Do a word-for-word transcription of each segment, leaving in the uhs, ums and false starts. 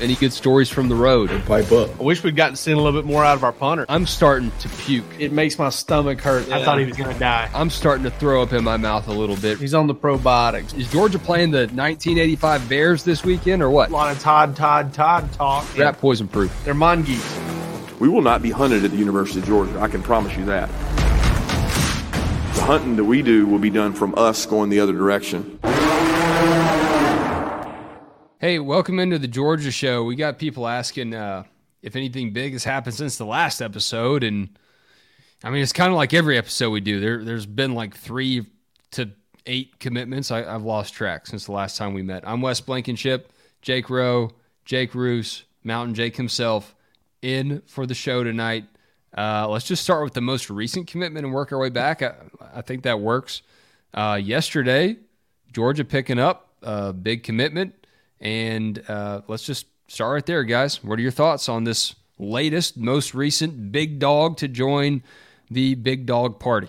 Any good stories from the road? Pipe up. I wish we'd gotten seen a little bit more out of our punter. I'm starting to puke. It makes my stomach hurt. Yeah. I thought he was going to die. I'm starting to throw up in my mouth a little bit. He's on the probiotics. Is Georgia playing the nineteen eighty-five Bears this weekend or what? A lot of Todd, Todd, Todd talk. Rat poison proof. They're mon geeks. We will not be hunted at the University of Georgia. I can promise you that. The hunting that we do will be done from us going the other direction. Hey, welcome into the Georgia show. We got people asking uh, if anything big has happened since the last episode. And I mean, it's kind of like every episode we do. There, there's been like three to eight commitments. I, I've lost track since the last time we met. I'm Wes Blankenship, Jake Rowe, Jake Roos, Mountain Jake himself in for the show tonight. Uh, let's just start with the most recent commitment and work our way back. I, I think that works. Uh, yesterday, Georgia picking up a big commitment. And uh, let's just start right there, guys. What are your thoughts on this latest, most recent big dog to join the big dog party?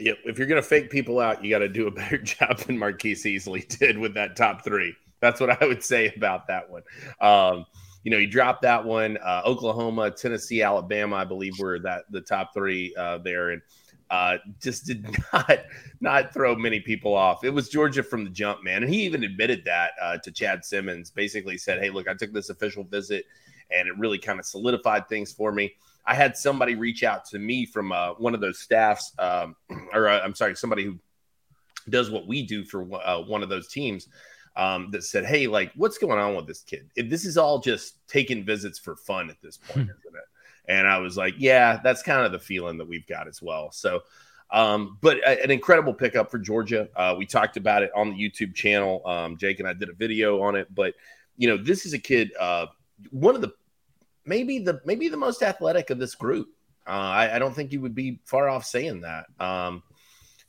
Yeah, if you're going to fake people out, you got to do a better job than Marquise Easley did with that top three. That's what I would say about that one. Um, you know, you dropped that one. Uh, Oklahoma, Tennessee, Alabama, I believe were that the top three uh, there. And Uh, just did not not throw many people off. It was Georgia from the jump, man. And he even admitted that uh, to Chad Simmons, basically said, hey, look, I took this official visit and it really kind of solidified things for me. I had somebody reach out to me from uh, one of those staffs, um, or uh, I'm sorry, somebody who does what we do for uh, one of those teams um, that said, hey, like, what's going on with this kid? If this is all just taking visits for fun at this point, hmm. isn't it? And I was like, yeah, that's kind of the feeling that we've got as well. So, um, but a, an incredible pickup for Georgia. Uh, we talked about it on the YouTube channel. Um, Jake and I did a video on it. But, you know, this is a kid, uh, one of the maybe the maybe the most athletic of this group. Uh, I, I don't think you would be far off saying that. Um,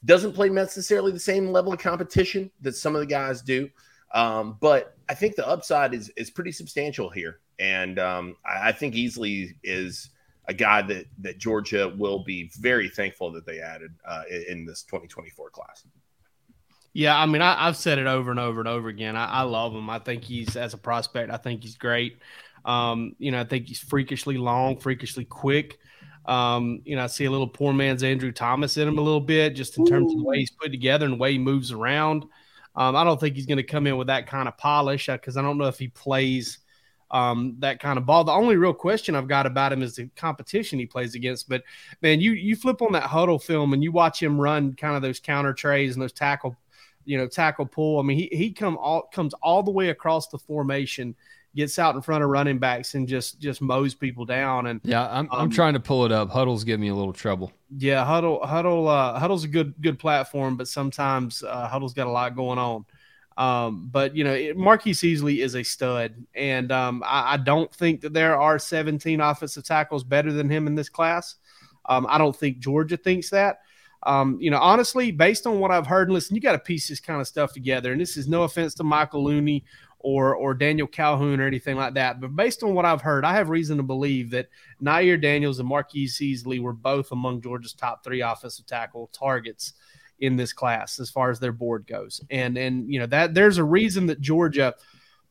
doesn't play necessarily the same level of competition that some of the guys do. Um, but I think the upside is is pretty substantial here. And um, I, I think Easley is a guy that, that Georgia will be very thankful that they added uh, in, in this twenty twenty-four class. Yeah, I mean, I, I've said it over and over and over again. I, I love him. I think he's, as a prospect, I think he's great. Um, you know, I think he's freakishly long, freakishly quick. Um, you know, I see a little poor man's Andrew Thomas in him a little bit, just in terms Ooh. of the way he's put together and the way he moves around. Um, I don't think he's going to come in with that kind of polish because I don't know if he plays – Um, that kind of ball. The only real question I've got about him is the competition he plays against. But, man, you you flip on that Huddle film and you watch him run kind of those counter trays and those tackle, you know, tackle pull. I mean, he he come all comes all the way across the formation, gets out in front of running backs and just just mows people down. And yeah, I'm I'm um, trying to pull it up. Huddle's giving me a little trouble. Yeah, Huddle Huddle uh, Huddle's a good good platform, but sometimes uh, Huddle's got a lot going on. Um, but, you know, it, Marquise Easley is a stud, and um, I, I don't think that there are seventeen offensive tackles better than him in this class. Um, I don't think Georgia thinks that. Um, you know, honestly, based on what I've heard, and listen, you got to piece this kind of stuff together, and this is no offense to Michael Looney or or Daniel Calhoun or anything like that, but based on what I've heard, I have reason to believe that Nyaire Daniels and Marquise Easley were both among Georgia's top three offensive tackle targets in this class as far as their board goes. And, and you know, that there's a reason that Georgia,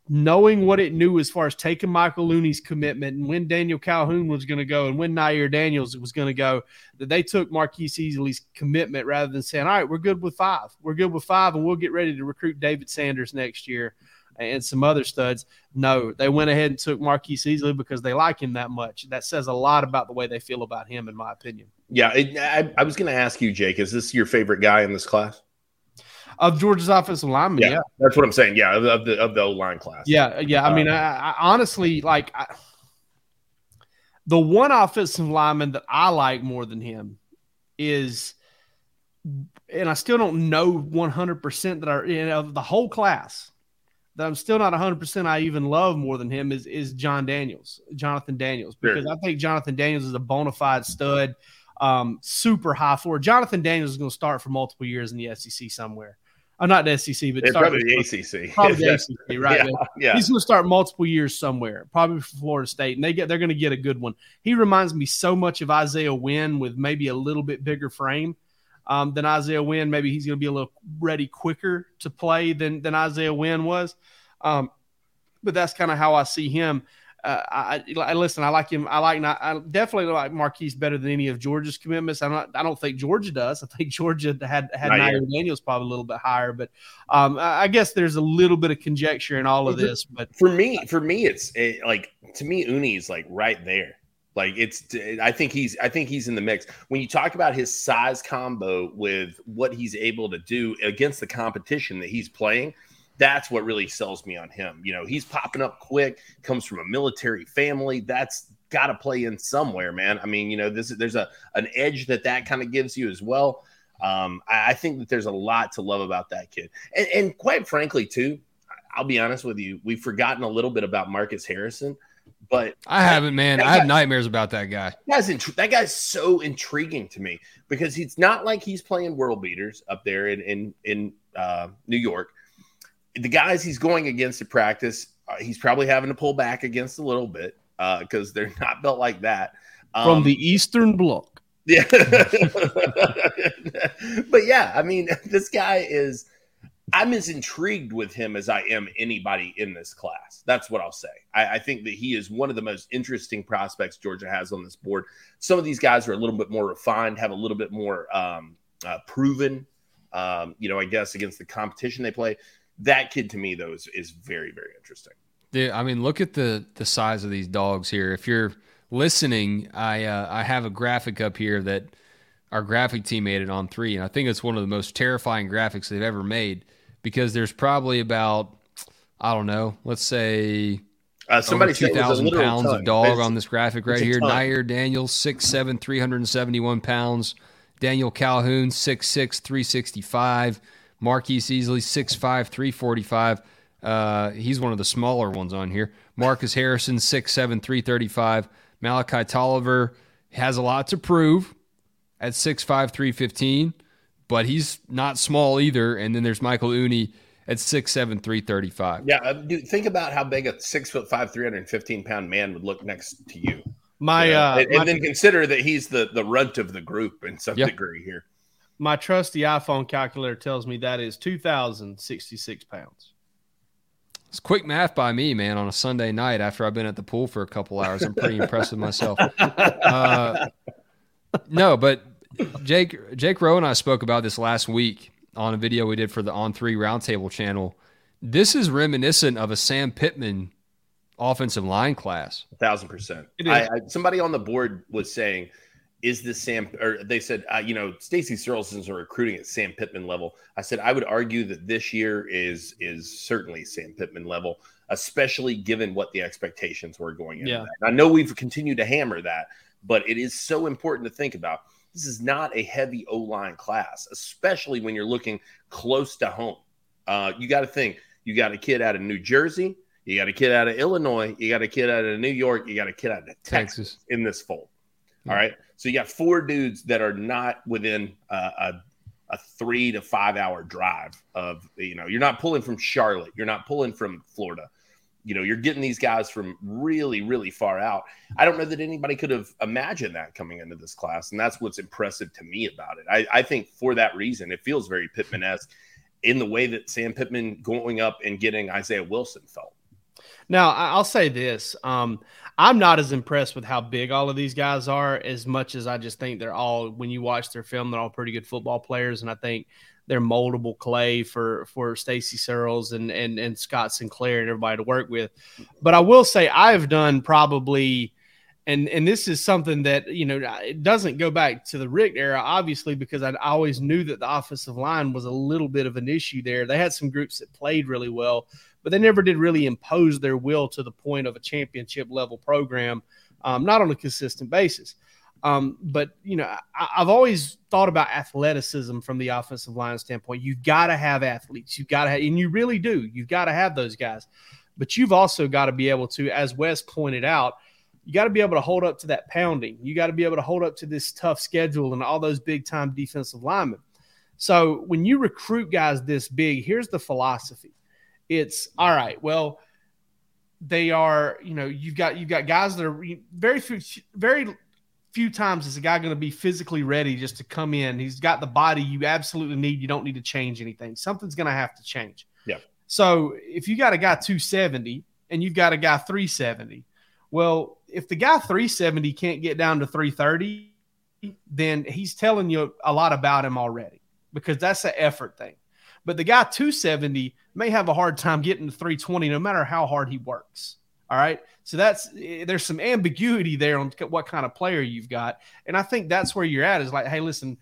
knowing what it knew as far as taking Michael Looney's commitment and when Daniel Calhoun was going to go and when Nyaire Daniels was going to go, that they took Marquise Easley's commitment rather than saying, all right, we're good with five. We're good with five, and we'll get ready to recruit David Sanders next year and some other studs. No, they went ahead and took Marquise Easley because they like him that much. That says a lot about the way they feel about him, in my opinion. Yeah, it, I, I was going to ask you, Jake, is this your favorite guy in this class? Of Georgia's offensive lineman, yeah. yeah. That's what I'm saying, yeah, of, of the of the O-line class. Yeah, yeah. I mean, um, I, I honestly, like, I, the one offensive lineman that I like more than him is, and I still don't know one hundred percent that I, you know, the whole class, that I'm still not one hundred percent I even love more than him is is John Daniels, Jonathan Daniels, because sure. I think Jonathan Daniels is a bona fide stud, um, super high floor. Jonathan Daniels is going to start for multiple years in the S E C somewhere. I'm not the S E C, but yeah, probably the A C C. Probably the A C C, right? Yeah, yeah. He's going to start multiple years somewhere, probably for Florida State, and they get they're going to get a good one. He reminds me so much of Isaiah Wynn with maybe a little bit bigger frame um, than Isaiah Wynn. Maybe he's going to be a little ready quicker to play than than Isaiah Wynn was. Um, but that's kind of how I see him. Uh, I, I listen. I like him. I like not. I definitely like Marquise better than any of Georgia's commitments. I'm not. I don't think Georgia does. I think Georgia had had Nyaire Daniels probably a little bit higher. But um, I guess there's a little bit of conjecture in all of this. But for me, for me, it's it, like to me, Uni is like right there. Like it's. I think he's. I think he's in the mix. When you talk about his size combo with what he's able to do against the competition that he's playing. That's what really sells me on him. You know, he's popping up quick, comes from a military family. That's got to play in somewhere, man. I mean, you know, this is, there's a an edge that that kind of gives you as well. Um, I, I think that there's a lot to love about that kid. And, and quite frankly, too, I'll be honest with you, we've forgotten a little bit about Marcus Harrison. But I haven't, man. I guy, have nightmares about that guy. That guy's, intri- that guy's so intriguing to me because it's not like he's playing world beaters up there in, in, in uh, New York. The guys he's going against at practice, uh, he's probably having to pull back against a little bit because uh, they're not built like that. Um, From the Eastern Bloc. Yeah. But, yeah, I mean, this guy is – I'm as intrigued with him as I am anybody in this class. That's what I'll say. I, I think that he is one of the most interesting prospects Georgia has on this board. Some of these guys are a little bit more refined, have a little bit more um, uh, proven, um, you know, I guess, against the competition they play. That kid to me, though, is, is very, very interesting. Dude, I mean, look at the the size of these dogs here. If you're listening, I uh, I have a graphic up here that our graphic team made it on three, and I think it's one of the most terrifying graphics they've ever made because there's probably about, I don't know, let's say uh, somebody two thousand pounds ton. of dog it's, on this graphic right here. Nyaire Daniels, six foot seven, three hundred seventy-one pounds. Daniel Calhoun, six foot six, three hundred sixty-five. Marquise Easley, six foot five, three hundred forty-five. Uh, he's one of the smaller ones on here. Marcus Harrison, six foot seven, three hundred thirty-five. Malachi Tolliver has a lot to prove at six foot five, three hundred fifteen, but he's not small either. And then there's Michael Looney at six foot seven, three hundred thirty-five. Yeah, dude, think about how big a six foot five, three hundred fifteen pound man would look next to you. My you know? uh, And, and my, then consider that he's the, the runt of the group in some yep. degree here. My trusty iPhone calculator tells me that is two thousand sixty-six pounds. It's quick math by me, man, on a Sunday night after I've been at the pool for a couple hours. I'm pretty impressed with myself. Uh, no, but Jake Jake Rowe and I spoke about this last week on a video we did for the On Three Roundtable channel. This is reminiscent of a Sam Pittman offensive line class. A thousand percent. It is. I, I, somebody on the board was saying – is this Sam – or they said, uh, you know, Stacey Searels is recruiting at Sam Pittman level. I said I would argue that this year is is certainly Sam Pittman level, especially given what the expectations were going into yeah. that. And I know we've continued to hammer that, but it is so important to think about. This is not a heavy O-line class, especially when you're looking close to home. Uh, you got to think, you got a kid out of New Jersey, you got a kid out of Illinois, you got a kid out of New York, you got a kid out of Texas, Texas. in this fold. All right. So you got four dudes that are not within uh, a, a three to five hour drive of, you know, you're not pulling from Charlotte. You're not pulling from Florida. You know, you're getting these guys from really, really far out. I don't know that anybody could have imagined that coming into this class. And that's what's impressive to me about it. I, I think for that reason, it feels very Pittman-esque in the way that Sam Pittman going up and getting Isaiah Wilson felt. Now, I'll say this. Um, I'm not as impressed with how big all of these guys are as much as I just think they're all, when you watch their film, they're all pretty good football players. And I think they're moldable clay for, for Stacey Searels and, and, and Scott Sinclair and everybody to work with. But I will say I've done probably, and, and this is something that, you know, it doesn't go back to the Rick era, obviously, because I always knew that the offensive line was a little bit of an issue there. They had some groups that played really well, but they never did really impose their will to the point of a championship level program, um, not on a consistent basis. Um, but, you know, I, I've always thought about athleticism from the offensive line standpoint. You've got to have athletes. You've got to have, and you really do. You've got to have those guys. But you've also got to be able to, as Wes pointed out, you got to be able to hold up to that pounding. You got to be able to hold up to this tough schedule and all those big-time defensive linemen. So when you recruit guys this big, here's the philosophy. It's, all right, well, they are, you know, you've got you've got guys that are very few, very few times is a guy going to be physically ready just to come in. He's got the body you absolutely need. You don't need to change anything. Something's going to have to change. Yeah. So if you got a guy two seventy and you've got a guy three seventy, well, if the guy three seventy can't get down to three thirty, then he's telling you a lot about him already because that's an effort thing. But the guy two seventy may have a hard time getting to three twenty no matter how hard he works. All right. So that's there's some ambiguity there on what kind of player you've got. And I think that's where you're at is like, hey, listen,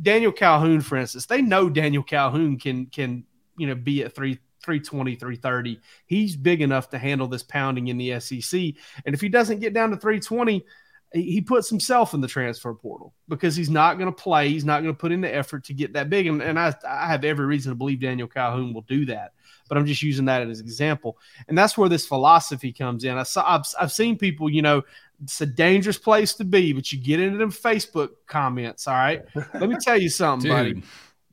Daniel Calhoun, for instance, they know Daniel Calhoun can, can you know, be at three twenty, three thirty. He's big enough to handle this pounding in the S E C. And if he doesn't get down to three twenty, he puts himself in the transfer portal because he's not going to play. He's not going to put in the effort to get that big. And, and I, I have every reason to believe Daniel Calhoun will do that, but I'm just using that as an example. And that's where this philosophy comes in. I saw, I've, I've seen people, you know, it's a dangerous place to be, but you get into them Facebook comments. All right. Let me tell you something, buddy.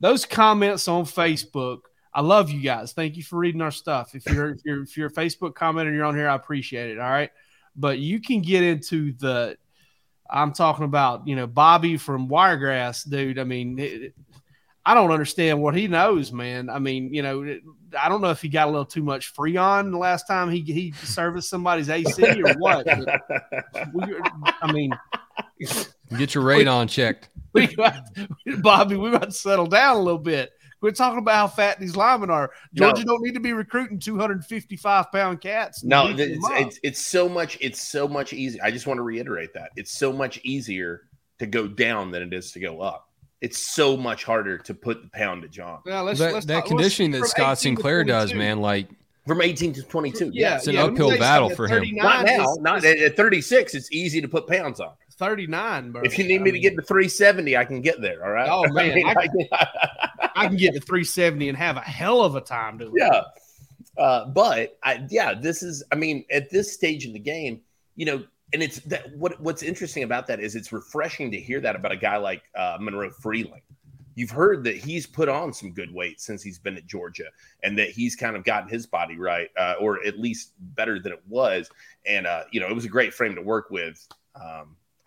Those comments on Facebook, I love you guys. Thank you for reading our stuff. If you're, if you're, if you're a Facebook commenter, you're on here, I appreciate it. All right. But you can get into the, I'm talking about, you know, Bobby from Wiregrass, dude. I mean, it, I don't understand what he knows, man. I mean, you know, it, I don't know if he got a little too much Freon the last time he he serviced somebody's A C or what. We, I mean, get your radon we, checked. We got, Bobby, we got to settle down a little bit. We're talking about how fat these linemen are. Georgia no. don't need to be recruiting two hundred fifty-five pound cats. No, it's, it's it's so much. It's so much easier. I just want to reiterate that it's so much easier to go down than it is to go up. It's so much harder to put the poundage on. Now, let's, that let's that talk, conditioning that Scott Sinclair does, man, like from eighteen to twenty-two. Yeah, yeah. It's an yeah, uphill battle for him. Not now. Is, not at thirty-six. It's easy to put pounds on. thirty-nine, bro. If you need me I to mean, get to three seventy, I can get there, all right? Oh, man. I, mean, I, can, I can get to three seventy and have a hell of a time doing yeah. it. Yeah. Uh, but, I, yeah, this is – I mean, at this stage in the game, you know, and it's that, – what what's interesting about that is it's refreshing to hear that about a guy like uh, Monroe Freeland. You've heard that he's put on some good weight since he's been at Georgia and that he's kind of gotten his body right uh, or at least better than it was. And, uh, you know, it was a great frame to work with. Um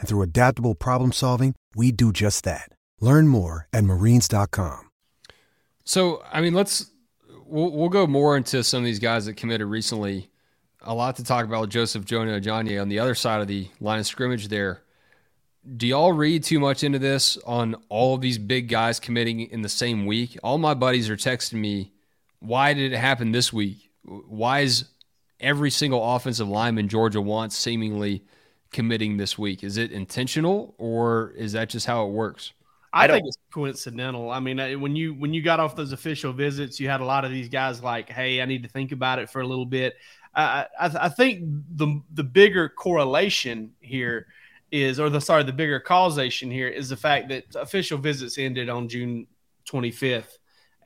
And through adaptable problem solving, we do just that. Learn more at marines dot com. So, I mean, let's we'll, we'll go more into some of these guys that committed recently. A lot to talk about with Joseph Jonah-Ajonye on the other side of the line of scrimmage there. Do y'all read too much into this on all of these big guys committing in the same week? All my buddies are texting me, why did it happen this week? Why is every single offensive lineman Georgia wants seemingly – committing this week? Is it intentional or is that just how it works? I, I think it's coincidental. I mean, when you when you got off those official visits, you had a lot of these guys like, hey, I need to think about it for a little bit. Uh, I, I think the the bigger correlation here is, or the sorry, the bigger causation here is the fact that official visits ended on June twenty-fifth.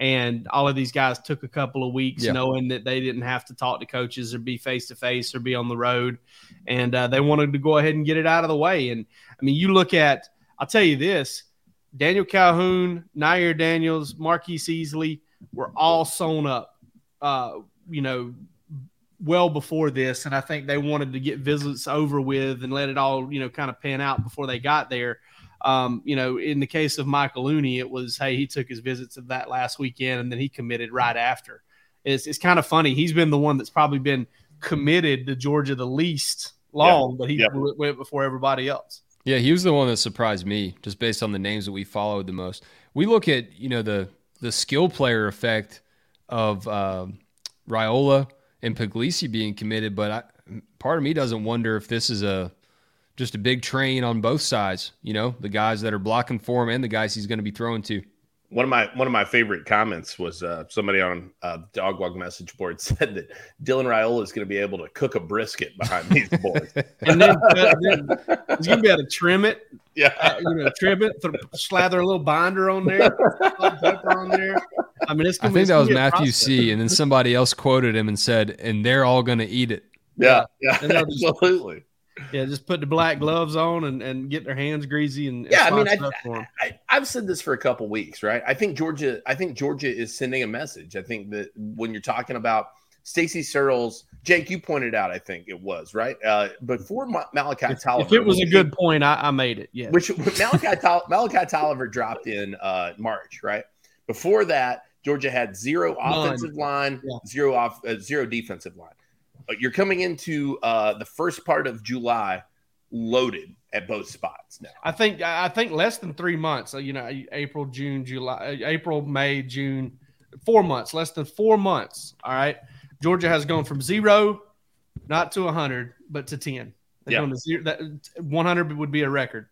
And all of these guys took a couple of weeks yeah. knowing that they didn't have to talk to coaches or be face-to-face or be on the road. And uh, they wanted to go ahead and get it out of the way. And, I mean, you look at – I'll tell you this. Daniel Calhoun, Nyaire Daniels, Marquise Easley were all sewn up, uh, you know, well before this. And I think they wanted to get visits over with and let it all, you know, kind of pan out before they got there. Um, you know, in the case of Michael Looney, it was, hey, he took his visits of that last weekend and then he committed right after. It's it's kind of funny. He's been the one that's probably been committed to Georgia the least long, yeah. but he yeah. went before everybody else. Yeah, he was the one that surprised me, just based on the names that we followed the most. We look at, you know, the the skill player effect of uh, Raiola and Puglisi being committed, but I, part of me doesn't wonder if this is a just a big train on both sides, you know, the guys that are blocking for him and the guys he's going to be throwing to. One of my one of my favorite comments was uh, somebody on uh, the Dogwalk message board said that Dylan Raiola is going to be able to cook a brisket behind these boys, and then, uh, then he's going to be able to trim it. Yeah, uh, you know, trim it, th- slather a little binder on there, pepper on there. I mean, it's gonna, I think it's that was Matthew C. And then somebody else quoted him and said, "And they're all going to eat it." Yeah, yeah, yeah, just, absolutely. Yeah, just put the black gloves on and, and get their hands greasy. And, and yeah, I mean, I, I, I, I've said this for a couple weeks, right? I think Georgia, I think Georgia is sending a message. I think that when you're talking about Stacey Searels, Jake, you pointed out, I think it was right uh, before Ma- Malachi Tolliver. If it was a good it, point, I, I made it. Yeah, which Malachi Tol- Malachi Tolliver dropped in uh, March, right? Before that, Georgia had zero offensive None. line, yeah. zero off, uh, zero defensive line. You're coming into uh, the first part of July loaded at both spots now. I think I think less than three months. You know, April, June, July, April, May, June, four months. Less than four months. All right, Georgia has gone from zero, not to a hundred, but to ten. They're yeah. going to zero. That one hundred would be a record,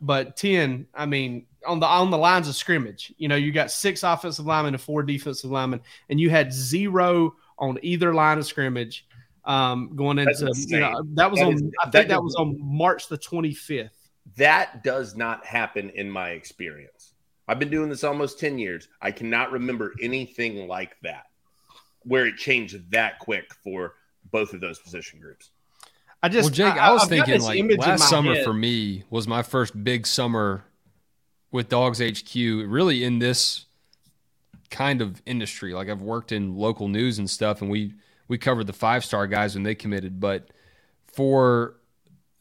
but ten. I mean, on the on the lines of scrimmage, you know, you got six offensive linemen and four defensive linemen, and you had zero on either line of scrimmage. Um, going into you know, that was that on is, I think that, that was on March the twenty-fifth. That does not happen in my experience. I've been doing this almost ten years. I cannot remember anything like that where it changed that quick for both of those position groups. I just, well, Jake, I, I was I've thinking like last summer head. For me was my first big summer with Dogs H Q, really in this kind of industry. Like I've worked in local news and stuff, and we. We covered the five-star guys when they committed, but for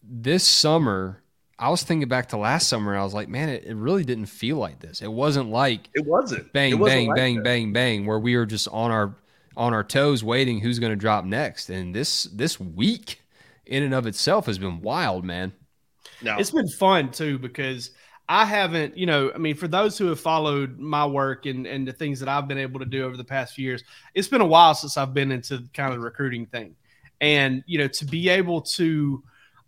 this summer, I was thinking back to last summer. I was like, man, it, it really didn't feel like this. It wasn't like it wasn't bang, it wasn't bang, like bang, that. bang, bang, where we were just on our on our toes waiting who's going to drop next. And this this week, in and of itself, has been wild, man. No. It's been fun too because I haven't, you know, I mean, for those who have followed my work and, and the things that I've been able to do over the past few years, it's been a while since I've been into kind of the recruiting thing. And, you know, to be able to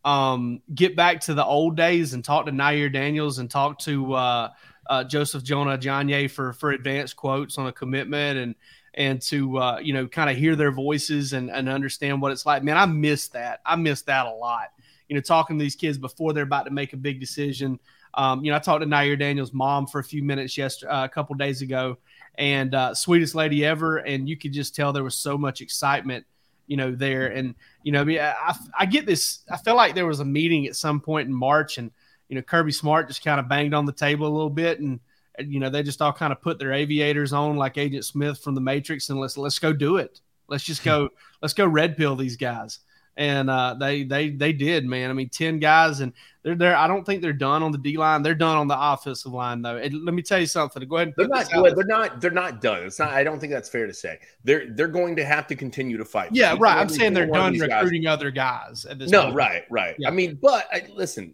um, get back to the old days and talk to Nyaire Daniels and talk to uh, uh, Joseph Jonah-Ajonye for, for advanced quotes on a commitment and, and to, uh, you know, kind of hear their voices and, and understand what it's like. Man, I miss that. I miss that a lot. You know, talking to these kids before they're about to make a big decision. Um, you know, I talked to Nyaire Daniels' mom for a few minutes yesterday, uh, a couple days ago, and uh, sweetest lady ever. And you could just tell there was so much excitement, you know, there. And, you know, I, I get this. I feel like there was a meeting at some point in March, and, you know, Kirby Smart just kind of banged on the table a little bit. And, you know, they just all kind of put their aviators on like Agent Smith from The Matrix. And let's let's go do it. Let's just go. Let's go red pill these guys. And uh, they they they did, man. I mean, ten guys, and they're there. I don't think they're done on the D line. They're done on the offensive line, though. And let me tell you something. Go ahead. And they're not. They're not. They're not done. It's not. I don't think that's fair to say. They're they're going to have to continue to fight. Yeah, People right. I'm saying they're done recruiting guys. other guys at this. No, moment. right, right. Yeah. I mean, but I, listen,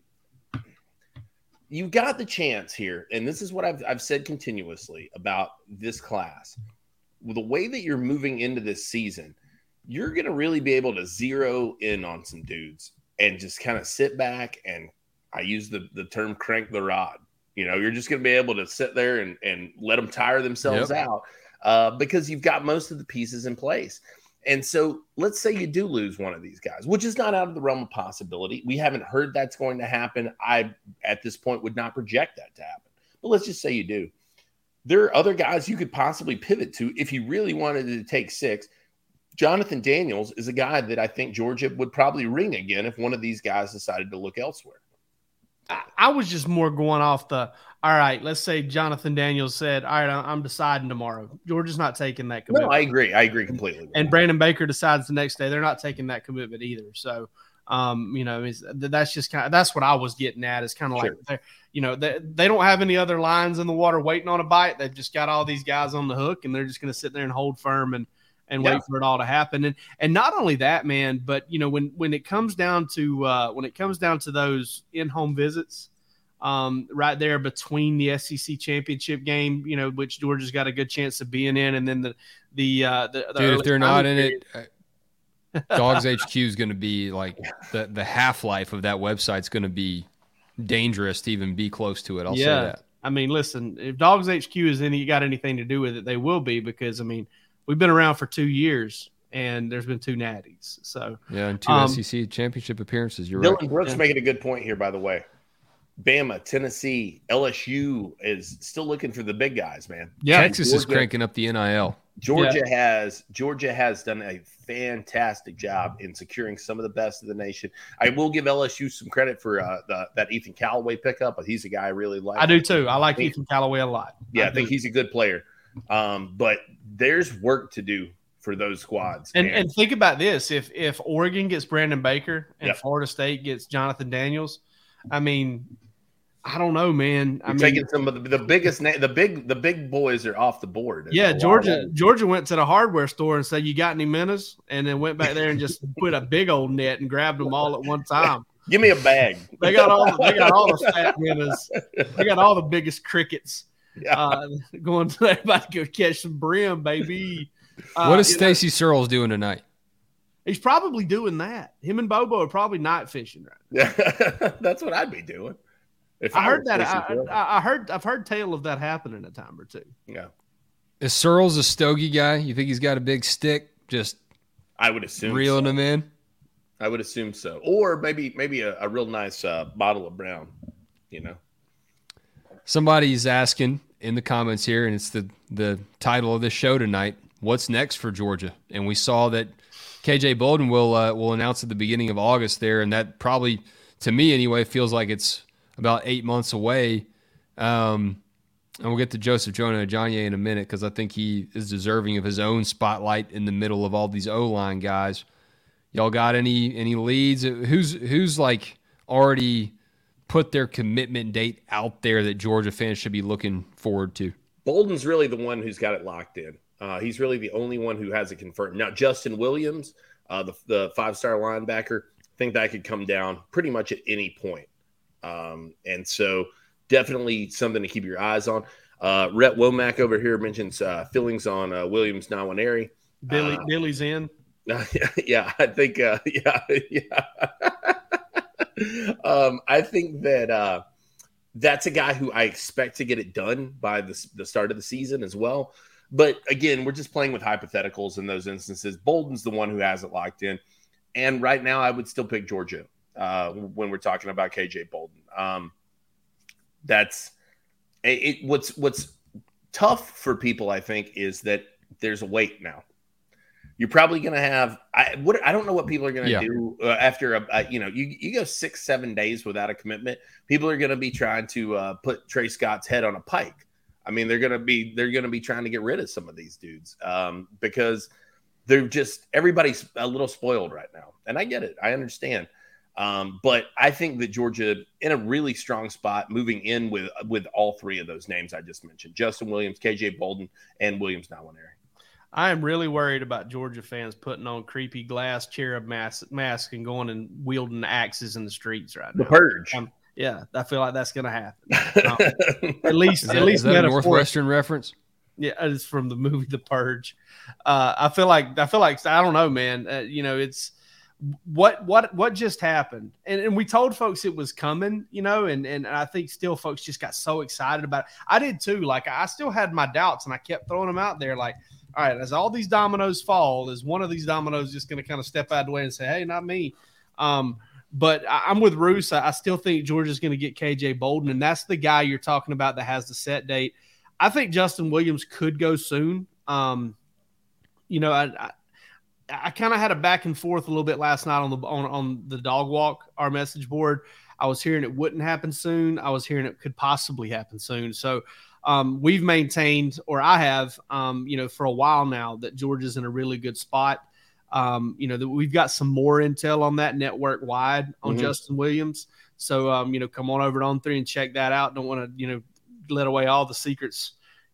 you got the chance here, and this is what I've I've said continuously about this class. The way that you're moving into this season, you're going to really be able to zero in on some dudes and just kind of sit back. And I use the, the term crank the rod. You know, you're just going to be able to sit there and, and let them tire themselves yep. out uh, because you've got most of the pieces in place. And so let's say you do lose one of these guys, which is not out of the realm of possibility. We haven't heard that's going to happen. I, at this point, would not project that to happen. But let's just say you do. There are other guys you could possibly pivot to if you really wanted to take six. Jonathan Daniels is a guy that I think Georgia would probably ring again if one of these guys decided to look elsewhere. I, I was just more going off the, all right, let's say Jonathan Daniels said, all right, I'm deciding tomorrow. Georgia's not taking that commitment. No, I agree. I agree completely. And Brandon Baker decides the next day. They're not taking that commitment either. So, um, you know, it's, that's just kind of – that's what I was getting at. It's kind of sure. like, you know, they, they don't have any other lines in the water waiting on a bite. They've just got all these guys on the hook, and they're just going to sit there and hold firm and – and yeah. wait for it all to happen. And and not only that, man, but you know, when when it comes down to uh, when it comes down to those in-home visits, um, right there between the S E C championship game, you know, which Georgia's got a good chance of being in, and then the the uh, the, the dude, if they're not in it. I- Dogs H Q is going to be like the, the half-life of that website's going to be dangerous to even be close to it. I'll yeah. say that. I mean, listen, if Dogs H Q is any got anything to do with it, they will be, because I mean, we've been around for two years and there's been two natties. So yeah, and two um, S E C championship appearances. You're Dylan right. Dylan Brooks yeah. making a good point here, by the way. Bama, Tennessee, L S U is still looking for the big guys, man. Yeah, Texas Georgia, is cranking up the N I L. Georgia yeah. has Georgia has done a fantastic job in securing some of the best of the nation. I will give L S U some credit for uh, the, that Ethan Callaway pickup, but he's a guy I really like. I do too. I like I think, Ethan Callaway a lot. Yeah, I, I think he's a good player. Um, but there's work to do for those squads. And, and think about this: if if Oregon gets Brandon Baker and yeah. Florida State gets Jonathan Daniels, I mean. I don't know, man. You're I mean, taking some of the, the biggest, na- the big, the big boys are off the board. Yeah, Georgia, Georgia went to the hardware store and said, "You got any minnows?" And then went back there and just put a big old net and grabbed them all at one time. Give me a bag. They got all, they got all the fat minnows. They got all the biggest crickets. Yeah. Uh, going to everybody go catch some brim, baby. Uh, what is Stacey Searels doing tonight? He's probably doing that. Him and Bobo are probably night fishing right now. That's what I'd be doing. If I, I heard that. I, I, I heard. I've heard tale of that happening a time or two. Yeah. Is Searles a stogie guy? You think he's got a big stick? Just, I would assume reeling so. him in. I would assume so, or maybe maybe a, a real nice uh, bottle of brown. You know. Somebody's asking in the comments here, and it's the the title of this show tonight. What's next for Georgia? And we saw that K J Bolden will uh, will announce at the beginning of August there, and that probably, to me anyway, feels like it's about eight months away. Um, and we'll get to Joseph Jonah-Ajonye in a minute, because I think he is deserving of his own spotlight in the middle of all these O-line guys. Y'all got any any leads? Who's, who's like, already put their commitment date out there that Georgia fans should be looking forward to? Bolden's really the one who's got it locked in. Uh, he's really the only one who has it confirmed. Now, Justin Williams, uh, the, the five-star linebacker, I think that could come down pretty much at any point. Um, and so definitely something to keep your eyes on. Uh, Rhett Womack over here mentions uh, feelings on uh, Williams Nyaire. Billy, uh, Billy's in. Yeah, yeah, I think. Uh, yeah, yeah. um, I think that uh, that's a guy who I expect to get it done by the, the start of the season as well. But again, we're just playing with hypotheticals in those instances. Bolden's the one who has it locked in, and right now I would still pick Georgia. Uh, when we're talking about K J Bolden, um, that's it, it. What's what's tough for people, I think, is that there's a wait now. You're probably going to have I what I don't know what people are going to yeah. do uh, after a, a you know you you go six seven days without a commitment. People are going to be trying to uh, put Trey Scott's head on a pike. I mean, they're going to be they're going to be trying to get rid of some of these dudes um, because they're just everybody's a little spoiled right now, and I get it. I understand. Um, but I think that Georgia in a really strong spot moving in with with all three of those names I just mentioned, Justin Williams, K J Bolden, and Williams Nyaire. I am really worried about Georgia fans putting on creepy glass cherub masks mask and going and wielding axes in the streets right now. The purge. Um, yeah, I feel like that's going to happen. Um, at least, that, at least is that a Northwestern reference? Yeah, it's from the movie The Purge. Uh, I feel like I feel like I don't know, man. Uh, you know, it's. What what what just happened? And and we told folks it was coming, you know, and, and I think still folks just got so excited about it. I did too. Like, I still had my doubts, and I kept throwing them out there. Like, all right, as all these dominoes fall, is one of these dominoes just going to kind of step out of the way and say, hey, not me? Um, but I, I'm with Roos. I, I still think Georgia's going to get K J Bolden, and that's the guy you're talking about that has the set date. I think Justin Williams could go soon. Um, you know, I, I I kind of had a back and forth a little bit last night on the on, on the dog walk, our message board. I was hearing it wouldn't happen soon. I was hearing it could possibly happen soon. So um, we've maintained, or I have, um, you know, for a while now that Georgia's in a really good spot. Um, you know, that we've got some more intel on that network wide on mm-hmm. Justin Williams. So, um, you know, come on over to On three and check that out. Don't want to, you know, let away all the secrets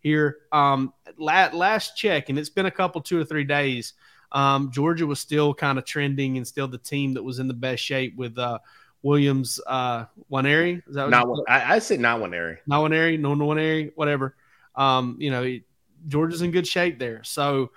here. Um, la- last check, and it's been a couple, two or three days, um, Georgia was still kind of trending and still the team that was in the best shape with uh, Williams, uh, Nyaire. Is that what I, I said? Not Nyaire. Not Nyaire, no Nyaire, whatever. Um, you know, it, Georgia's in good shape there. So,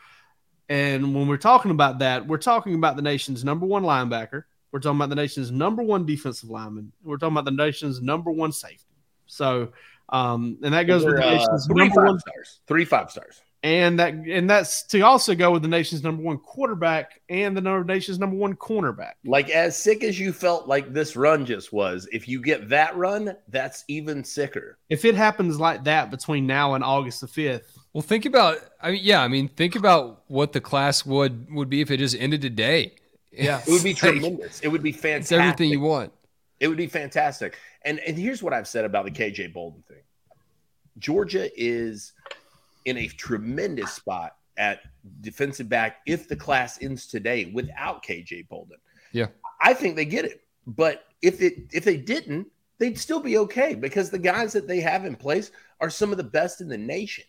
and when we're talking about that, we're talking about the nation's number one linebacker. We're talking about the nation's number one defensive lineman. We're talking about the nation's number one safety. So, um, and that goes with the nation's uh, three number five one stars, three five stars, and that and that's to also go with the nation's number one quarterback and the nation's number one cornerback. Like as sick as you felt like this run just was, if you get that run, that's even sicker. If it happens like that between now and August the fifth. Well, think about. I mean, yeah, I mean, think about what the class would would be if it just ended today. Yeah, it would be tremendous. It would be fantastic. It's everything you want. It would be fantastic. And and here's what I've said about the K J Bolden thing. Georgia is in a tremendous spot at defensive back if the class ends today without K J Bolden. Yeah. I think they get it. But if it if they didn't, they'd still be okay because the guys that they have in place are some of the best in the nation.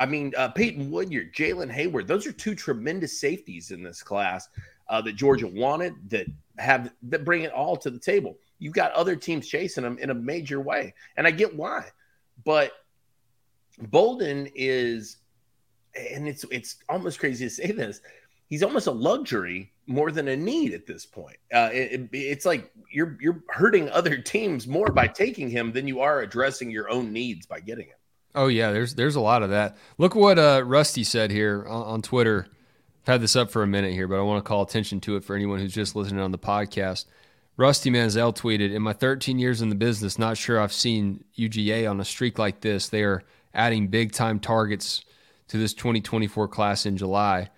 I mean, uh, Peyton Woodyard, Jalen Hayward, those are two tremendous safeties in this class. Uh, that Georgia wanted, that have that bring it all to the table. You've got other teams chasing them in a major way, and I get why. But Bolden is, and it's it's almost crazy to say this, he's almost a luxury more than a need at this point. Uh, it, it, it's like you're you're hurting other teams more by taking him than you are addressing your own needs by getting him. Oh yeah, there's there's a lot of that. Look what uh, Rusty said here on, on Twitter. I've had this up for a minute here, but I want to call attention to it for anyone who's just listening on the podcast. Rusty Mansell tweeted, in my thirteen years in the business, not sure I've seen U G A on a streak like this. They are adding big-time targets to this twenty twenty-four class in July.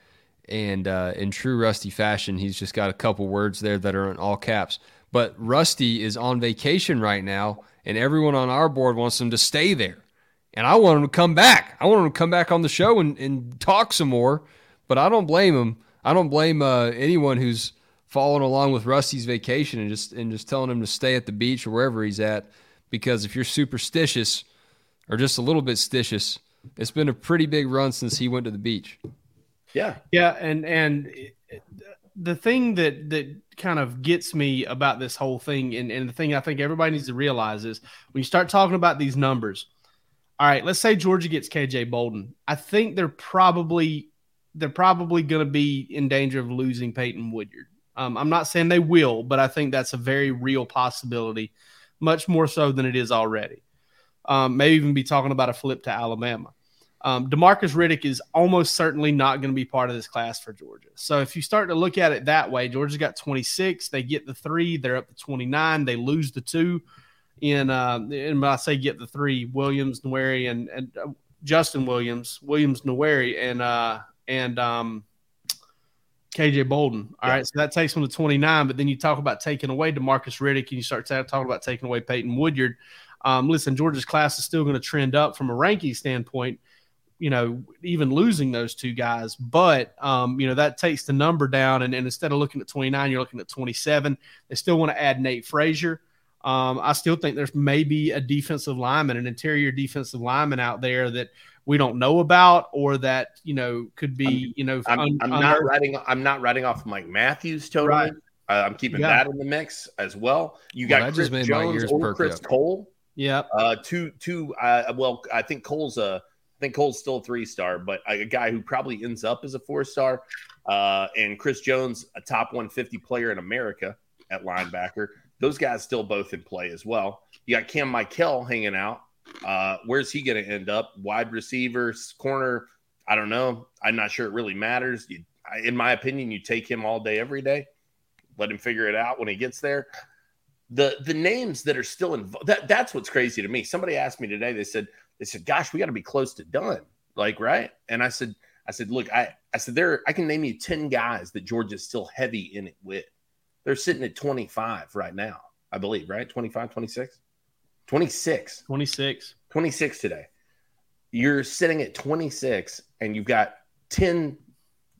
And uh, in true Rusty fashion, he's just got a couple words there that are in all caps. But Rusty is on vacation right now, and everyone on our board wants him to stay there. And I want him to come back. I want him to come back on the show and, and talk some more. But I don't blame him. I don't blame uh, anyone who's following along with Rusty's vacation and just and just telling him to stay at the beach or wherever he's at, because if you're superstitious or just a little bit stitious, it's been a pretty big run since he went to the beach. Yeah. Yeah, and and the thing that, that kind of gets me about this whole thing, and, and the thing I think everybody needs to realize is when you start talking about these numbers, all right, let's say Georgia gets K J Bolden. I think they're probably – they're probably going to be in danger of losing Peyton Woodyard. Um, I'm not saying they will, but I think that's a very real possibility, much more so than it is already. Um, maybe even be talking about a flip to Alabama. Um, DeMarcus Riddick is almost certainly not going to be part of this class for Georgia. So if you start to look at it that way, Georgia's got twenty-six. They get the three. They're up to twenty-nine. They lose the two. In, uh, and when I say get the three, Williams, Nyaire, and, and uh, Justin Williams, Williams, Nyaire, and uh, – and um, K J Bolden. All yeah. right, so that takes them to twenty-nine, but then you talk about taking away DeMarcus Riddick and you start talking about taking away Peyton Woodyard. Um, listen, Georgia's class is still going to trend up from a ranking standpoint, you know, even losing those two guys. But, um, you know, that takes the number down, and, and instead of looking at twenty-nine, you're looking at twenty-seven. They still want to add Nate Frazier. Um, I still think there's maybe a defensive lineman, an interior defensive lineman out there that we don't know about, or that, you know, could be, you know, I'm, un- I'm not un- writing. I'm not writing off Mike Matthews. Totally. Right. Uh, I'm keeping yeah. that in the mix as well. You got well, Chris Jones or Chris up. Cole. Yeah. Uh, two, two. Uh, well, I think Cole's a, I think Cole's still a three-star, but a guy who probably ends up as a four-star, uh, and Chris Jones, a top one fifty player in America at linebacker. Those guys still both in play as well. You got Cam Mikel hanging out. Uh, where's he going to end up? Wide receiver, corner, I don't know. I'm not sure it really matters. You, I, in my opinion, you take him all day, every day. Let him figure it out when he gets there. The the names that are still involved, that, that's what's crazy to me. Somebody asked me today, they said, they said, gosh, we got to be close to done. Like, right? And I said, I said, look, I, I said, there, I can name you ten guys that Georgia's still heavy in it with. They're sitting at twenty-five right now, I believe, right? twenty-five, twenty-six? twenty-six. twenty-six. twenty-six today. You're sitting at twenty-six, and you've got ten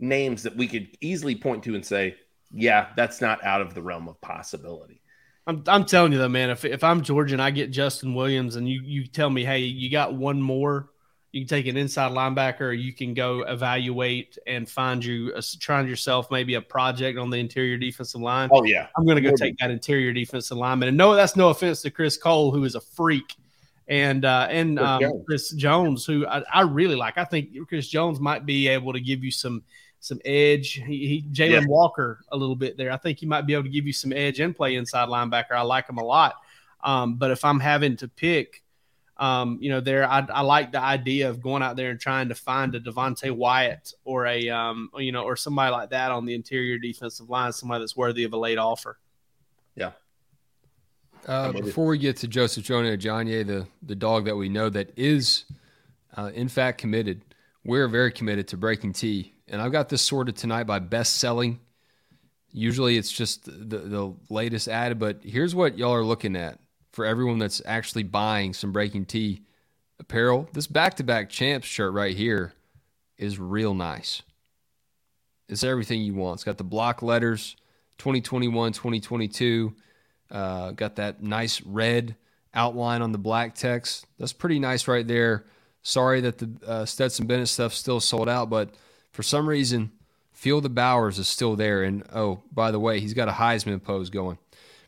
names that we could easily point to and say, yeah, that's not out of the realm of possibility. I'm I'm telling you, though, man, if if I'm Georgia and I get Justin Williams and you, you tell me, hey, you got one more, You can take an inside linebacker. You can go evaluate and find you a, find yourself maybe a project on the interior defensive line. Oh, yeah. I'm going to go Maybe. take that interior defensive lineman. And no, that's no offense to Chris Cole, who is a freak, and uh, and um, Jones. Chris Jones, who I, I really like. I think Chris Jones might be able to give you some some edge. He, he Jalen yeah. Walker a little bit there. I think he might be able to give you some edge and play inside linebacker. I like him a lot. Um, but if I'm having to pick, Um, you know, there, I, I like the idea of going out there and trying to find a Devontae Wyatt or a, um, you know, or somebody like that on the interior defensive line, somebody that's worthy of a late offer. Yeah. Uh, before we get to Joseph Jonah-Ajonye, the, the dog that we know that is, uh, in fact committed, we're very committed to Breaking T. And I've got this sorted tonight by best selling. Usually it's just the, the latest added, but here's what y'all are looking at. For everyone that's actually buying some Breaking T apparel, this back-to-back champs shirt right here is real nice. It's everything you want. It's got the block letters, twenty twenty-one, twenty twenty-two. Uh, got that nice red outline on the black text. That's pretty nice right there. Sorry that the uh, Stetson Bennett stuff still sold out, but for some reason, Field of Bowers is still there. And, oh, by the way, he's got a Heisman pose going.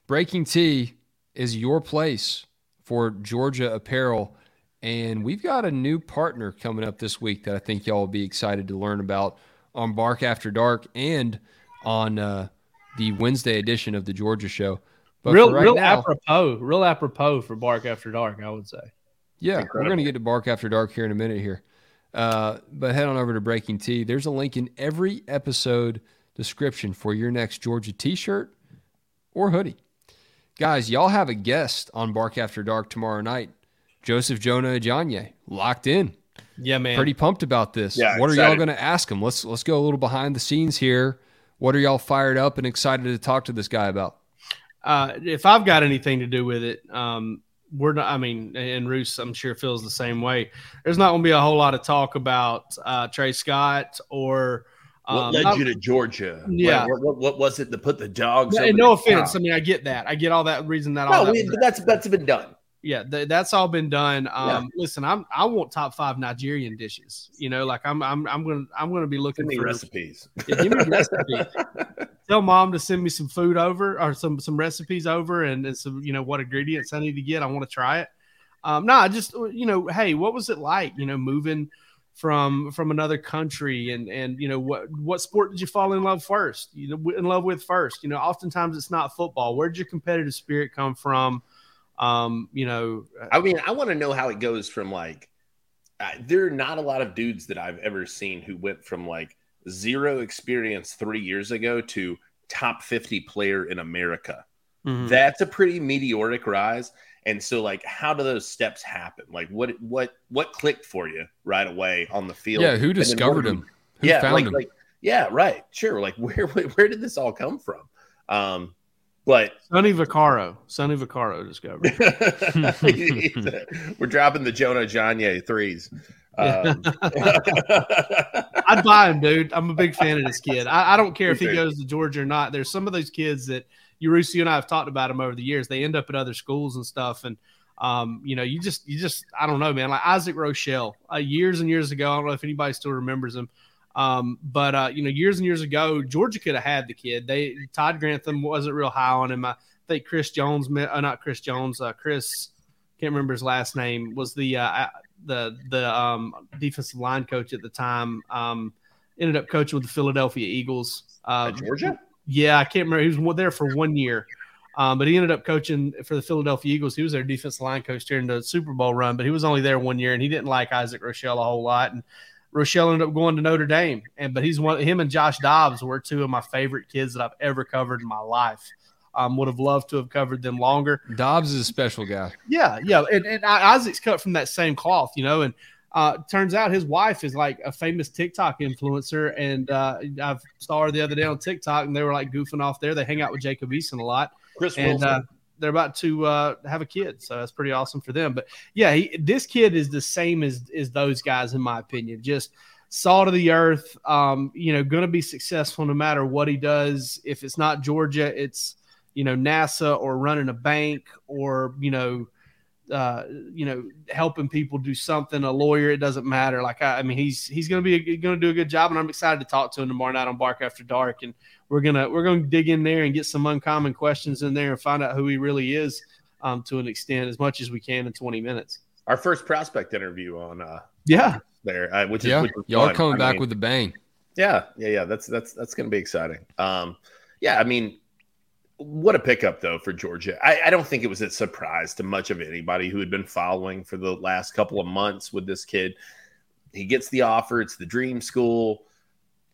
Breaking T is your place for Georgia apparel. And we've got a new partner coming up this week that I think y'all will be excited to learn about on Bark After Dark and on uh, the Wednesday edition of the Georgia show. But real right real now, apropos, real apropos for Bark After Dark, I would say. Yeah, we're going to get to Bark After Dark here in a minute here. Uh, but head on over to Breaking T. There's a link in every episode description for your next Georgia t-shirt or hoodie. Guys, y'all have a guest on Bark After Dark tomorrow night. Joseph Jonah-Ajonye, locked in. Yeah, man. Pretty pumped about this. Yeah, what excited. Are y'all going to ask him? Let's let's go a little behind the scenes here. What are y'all fired up and excited to talk to this guy about? Uh, if I've got anything to do with it, um, we're not. I mean, and Roos, I'm sure, feels the same way. There's not going to be a whole lot of talk about uh, Trey Scott or – What led um, you to Georgia? Yeah. What, what, what was it that put the dogs yeah, over No offense. Town? I mean, I get that. I get all that reason that no, all that we, that's, that's been done. Yeah, th- that's all been done. Um, yeah. Listen, I'm I want top five Nigerian dishes. You know, like I'm I'm I'm gonna I'm gonna be looking for recipes. Yeah, give me recipes. Tell mom to send me some food over or some some recipes over and, and some you know what ingredients I need to get. I want to try it. Um, no, I just you know, hey, what was it like? You know, moving from from another country and and you know what what sport did you fall in love first you know in love with first you know oftentimes it's not football. Where'd your competitive spirit come from? um you know I mean I want to know how it goes from like uh, there are not a lot of dudes that I've ever seen who went from like zero experience three years ago to top fifty player in America. Mm-hmm. That's a pretty meteoric rise. And so, like, how do those steps happen? Like, what what what clicked for you right away on the field? Yeah, who discovered him? Who yeah, found like, him? Like, yeah, right, sure. Like, where where did this all come from? Um, but Sonny Vaccaro, Sonny Vaccaro discovered. We're dropping the Jonah-Ajonye threes. Um, I'd buy him, dude. I'm a big fan of this kid. I, I don't care if he goes to Georgia or not. There's some of those kids that. Yerusi and I have talked about them over the years. They end up at other schools and stuff. And, um, you know, you just, you just, I don't know, man, like Isaac Rochelle uh, years and years ago. I don't know if anybody still remembers him. Um, but, uh, you know, years and years ago, Georgia could have had the kid. They, Todd Grantham wasn't real high on him. I think Chris Jones, uh, not Chris Jones, uh, Chris, can't remember his last name, was the, uh, the, the um, defensive line coach at the time. Um, ended up coaching with the Philadelphia Eagles. Uh, Georgia? Yeah, I can't remember. He was there for one year, um, but he ended up coaching for the Philadelphia Eagles. He was their defensive line coach during the Super Bowl run, but he was only there one year, and he didn't like Isaac Rochelle a whole lot. And Rochelle ended up going to Notre Dame, and but he's one. Him and Josh Dobbs were two of my favorite kids that I've ever covered in my life. Um, would have loved to have covered them longer. Dobbs is a special guy. Yeah, yeah, and, and Isaac's cut from that same cloth, you know, and. Uh, turns out his wife is like a famous TikTok influencer, and uh, I saw her the other day on TikTok, and they were like goofing off there. They hang out with Jacob Eason a lot, Chris and uh, they're about to uh, have a kid, so that's pretty awesome for them. But yeah, he, this kid is the same as as those guys, in my opinion. Just salt of the earth, um, you know, going to be successful no matter what he does. If it's not Georgia, it's you know NASA or running a bank or you know. uh, you know, helping people do something, a lawyer, it doesn't matter. Like, I, I mean, he's, he's going to be going to do a good job, and I'm excited to talk to him tomorrow night on Bark After Dark. And we're going to, we're going to dig in there and get some uncommon questions in there and find out who he really is, um, to an extent, as much as we can in twenty minutes. Our first prospect interview on, uh, yeah, there, uh, which is, yeah. which is y'all fun. Are coming I back mean, with the bang. Yeah. Yeah. Yeah. That's, that's, that's going to be exciting. Um, yeah. I mean, what a pickup, though, for Georgia. I, I don't think it was a surprise to much of anybody who had been following for the last couple of months with this kid. He gets the offer. It's the dream school.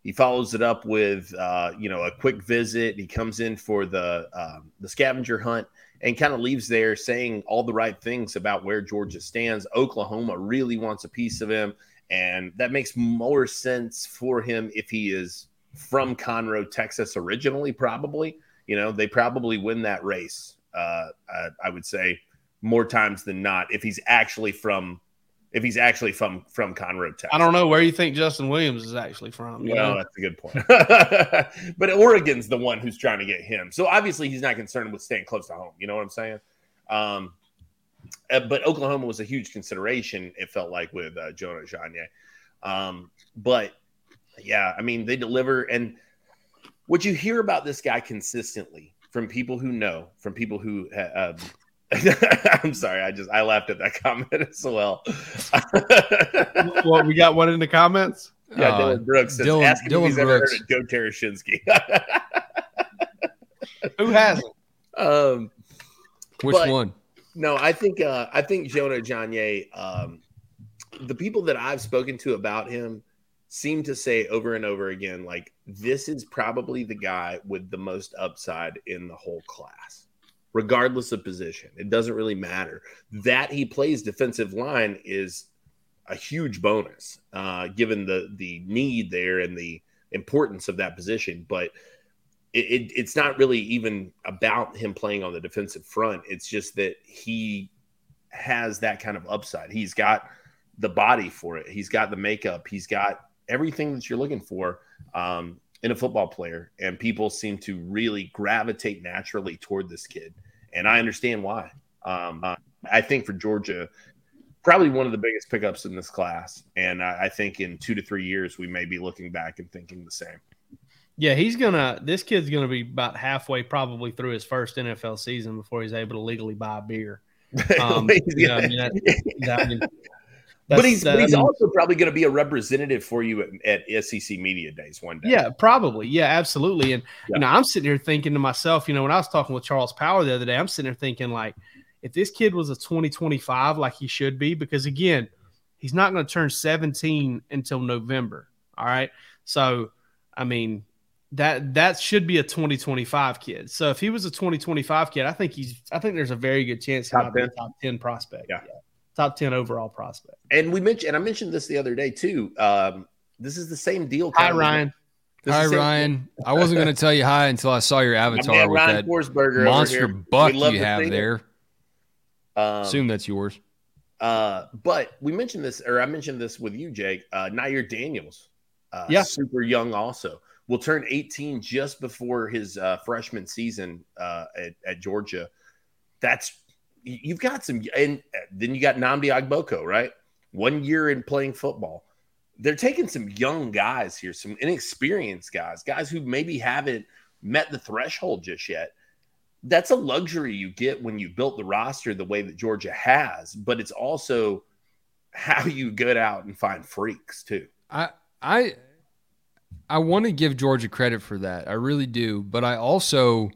He follows it up with, uh, you know, a quick visit. He comes in for the uh, the scavenger hunt and kind of leaves there saying all the right things about where Georgia stands. Oklahoma really wants a piece of him, and that makes more sense for him if he is from Conroe, Texas, originally, probably. You know, they probably win that race, uh, I, I would say, more times than not, if he's actually from if he's actually from, from Conroe, Texas. I don't know where you think Justin Williams is actually from. You well, know? That's a good point. But Oregon's the one who's trying to get him. So, obviously, he's not concerned with staying close to home. You know what I'm saying? Um, but Oklahoma was a huge consideration, it felt like, with uh, Jonah-Ajonye. Um, but, yeah, I mean, they deliver and – what you hear about this guy consistently from people who know, from people who uh, – I'm sorry. I just – I laughed at that comment as well. Well, we got one in the comments? Yeah, uh, Dylan Brooks says, Dylan, ask him Dylan if he's Brooks. Ever heard of Joe Tereshinsky. Who hasn't? Um, Which but, one? No, I think uh, I think Jonah-Ajonye, um, the people that I've spoken to about him, seem to say over and over again, like, this is probably the guy with the most upside in the whole class, regardless of position. It doesn't really matter. That he plays defensive line is a huge bonus, uh, given the the need there and the importance of that position. But it, it, it's not really even about him playing on the defensive front. It's just that he has that kind of upside. He's got the body for it. He's got the makeup. He's got everything that you're looking for um, in a football player, and people seem to really gravitate naturally toward this kid, and I understand why. Um, uh, I think for Georgia, probably one of the biggest pickups in this class, and I, I think in two to three years we may be looking back and thinking the same. Yeah, he's gonna. This kid's gonna be about halfway, probably through his first N F L season before he's able to legally buy a beer. Um, you know, I mean, that, that, I mean, That's, but he's, that, but he's I mean, also probably going to be a representative for you at, at S E C Media Days one day. Yeah, probably. Yeah, absolutely. And yeah. you know, I'm sitting here thinking to myself, you know, when I was talking with Charles Power the other day, I'm sitting there thinking, like, if this kid was a twenty twenty-five like he should be, because, again, he's not going to turn seventeen until November, all right? So, I mean, that that should be a twenty twenty-five kid. So if he was a twenty twenty-five kid, I think he's I think there's a very good chance he'll be a top ten prospect. Yeah. yeah. top ten overall prospect. And we mentioned, and I mentioned this the other day too. Um, this is the same deal. Hi, Ryan. Hi, Ryan. I wasn't going to tell you hi until I saw your avatar man, with Ryan that Forsberger monster buck you have there. Um, Assume that's yours. Uh, but we mentioned this, or I mentioned this with you, Jake. Uh, Nyaire Daniels, uh, yeah. super young also, will turn eighteen just before his uh, freshman season uh, at, at Georgia. That's You've got some, and then you got Nnamdi Agboko, right? One year in playing football. They're taking some young guys here, some inexperienced guys, guys who maybe haven't met the threshold just yet. That's a luxury you get when you built the roster the way that Georgia has, but it's also how you get out and find freaks too. I I I want to give Georgia credit for that. I really do, but I also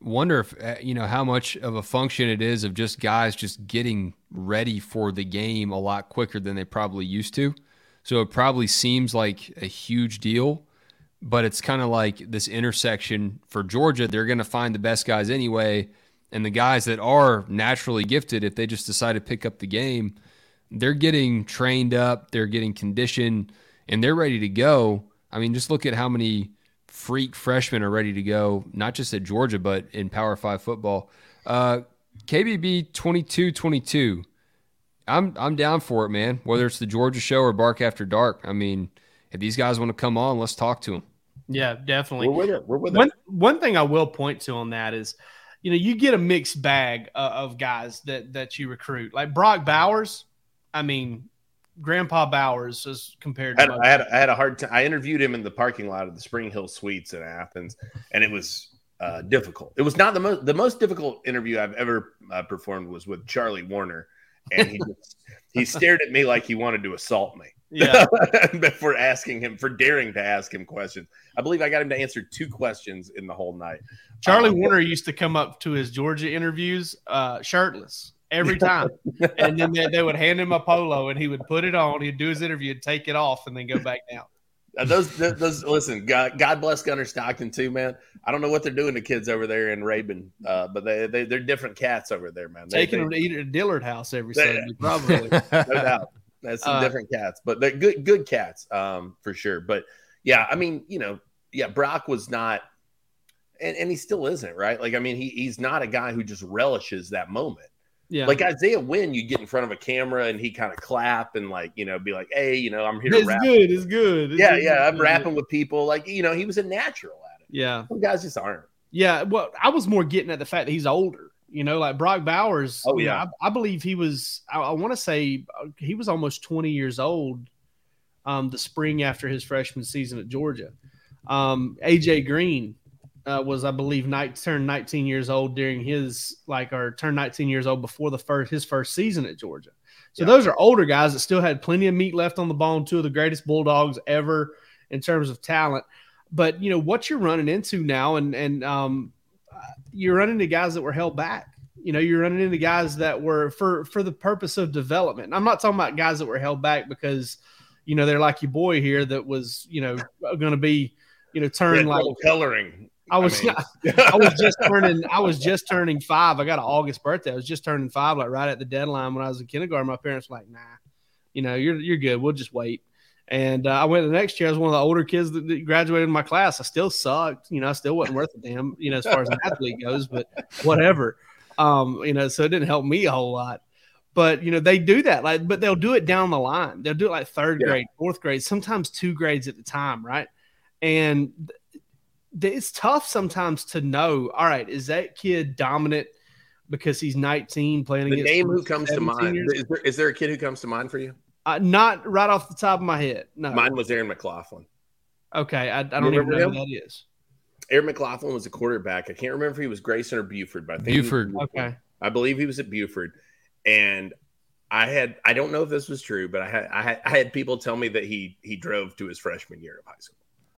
wonder if, you know, how much of a function it is of just guys just getting ready for the game a lot quicker than they probably used to. So it probably seems like a huge deal, but it's kind of like this intersection for Georgia. They're going to find the best guys anyway. And the guys that are naturally gifted, if they just decide to pick up the game, they're getting trained up, they're getting conditioned, and they're ready to go. I mean, just look at how many freak freshmen are ready to go, not just at Georgia, but in Power Five football. Uh, K B B twenty-two twenty-two. I'm I'm down for it, man. Whether it's the Georgia show or Bark After Dark, I mean, if these guys want to come on, let's talk to them. Yeah, definitely. We're with it. We're with it. One, one thing I will point to on that is, you know, you get a mixed bag uh, of guys that that you recruit. Like Brock Bowers, I mean, Grandpa Bowers as compared to I had, I had, I had a hard time. I interviewed him in the parking lot of the Spring Hill Suites in Athens, and it was uh, difficult. It was not the most the most difficult interview I've ever uh, performed was with Charlie Warner, and he just, he stared at me like he wanted to assault me. Yeah, for asking him, for daring to ask him questions. I believe I got him to answer two questions in the whole night. Charlie um, Warner used to come up to his Georgia interviews uh, shirtless every time. And then they, they would hand him a polo and he would put it on. He'd do his interview and take it off and then go back down. Uh, those, those, those, listen, God, God bless Gunner Stockton too, man. I don't know what they're doing to kids over there in Rabin, uh, but they, they, they're different cats over there, man. They, Taking they, them to eat at a Dillard house every they, Sunday, probably. No doubt. That's some uh, different cats, but they're good, good cats um, for sure. But yeah, I mean, you know, yeah, Brock was not, and, and he still isn't, right? Like, I mean, he he's not a guy who just relishes that moment. Yeah. Like Isaiah Wynn, you get in front of a camera and he kind of clap and like, you know, be like, hey, you know, I'm here to rap. It's good. It's good. It's yeah. Good. Yeah. I'm rapping with people. Like, you know, he was a natural at it. Yeah. Some guys just aren't. Yeah. Well, I was more getting at the fact that he's older. You know, like Brock Bowers, oh, yeah. You know, I, I believe he was, I, I want to say he was almost twenty years old um, the spring after his freshman season at Georgia. Um, A J Green uh, was, I believe, night, turned nineteen years old during his, like, or turned nineteen years old before the first his first season at Georgia. So yeah. Those are older guys that still had plenty of meat left on the bone, two of the greatest Bulldogs ever in terms of talent. But, you know, what you're running into now and, and, um, you're running into guys that were held back. You know, you're running into guys that were for, for the purpose of development. And I'm not talking about guys that were held back because, you know, they're like your boy here that was, you know, going to be, you know, turned like coloring. I was, I, mean. I, I was just turning, I was just turning five. I got an August birthday. I was just turning five, like right at the deadline when I was in kindergarten. My parents were like, nah, you know, you're, you're good. We'll just wait. And uh, I went the next year. I was one of the older kids that, that graduated in my class. I still sucked. You know, I still wasn't worth a damn, you know, as far as an athlete goes, but whatever. Um, you know, so it didn't help me a whole lot. But, you know, they do that. Like, but they'll do it down the line. They'll do it like third yeah. grade, fourth grade, sometimes two grades at the time, right? And th- it's tough sometimes to know, all right, is that kid dominant because he's nineteen playing against the name who comes to mind? Is there, is there a kid who comes to mind for you? Uh, not right off the top of my head. No, mine was Aaron McLaughlin. Okay, I, I don't remember even know him? Who that is. Aaron McLaughlin was a quarterback. I can't remember if he was Grayson or Buford, but I think Buford. Buford. Okay, I believe he was at Buford, and I had—I don't know if this was true, but I had—I had, I had people tell me that he he drove to his freshman year of high school.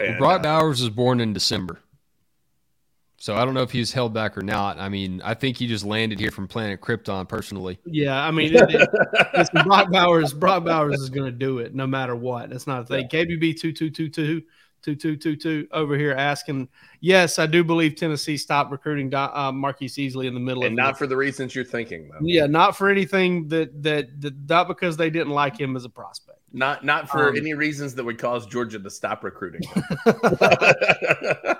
Well, Brock Bowers was born in December. So I don't know if he's held back or not. I mean, I think he just landed here from Planet Krypton personally. Yeah, I mean, it, it, it's Brock Bowers. Brock Bowers is going to do it no matter what. That's not a thing. K B B two two two two two two two two over here asking, yes, I do believe Tennessee stopped recruiting uh, Marquise Easley in the middle. And of not the- for the reasons you're thinking, though. Yeah, not for anything that, that – that not because they didn't like him as a prospect. Not not for um, any reasons that would cause Georgia to stop recruiting.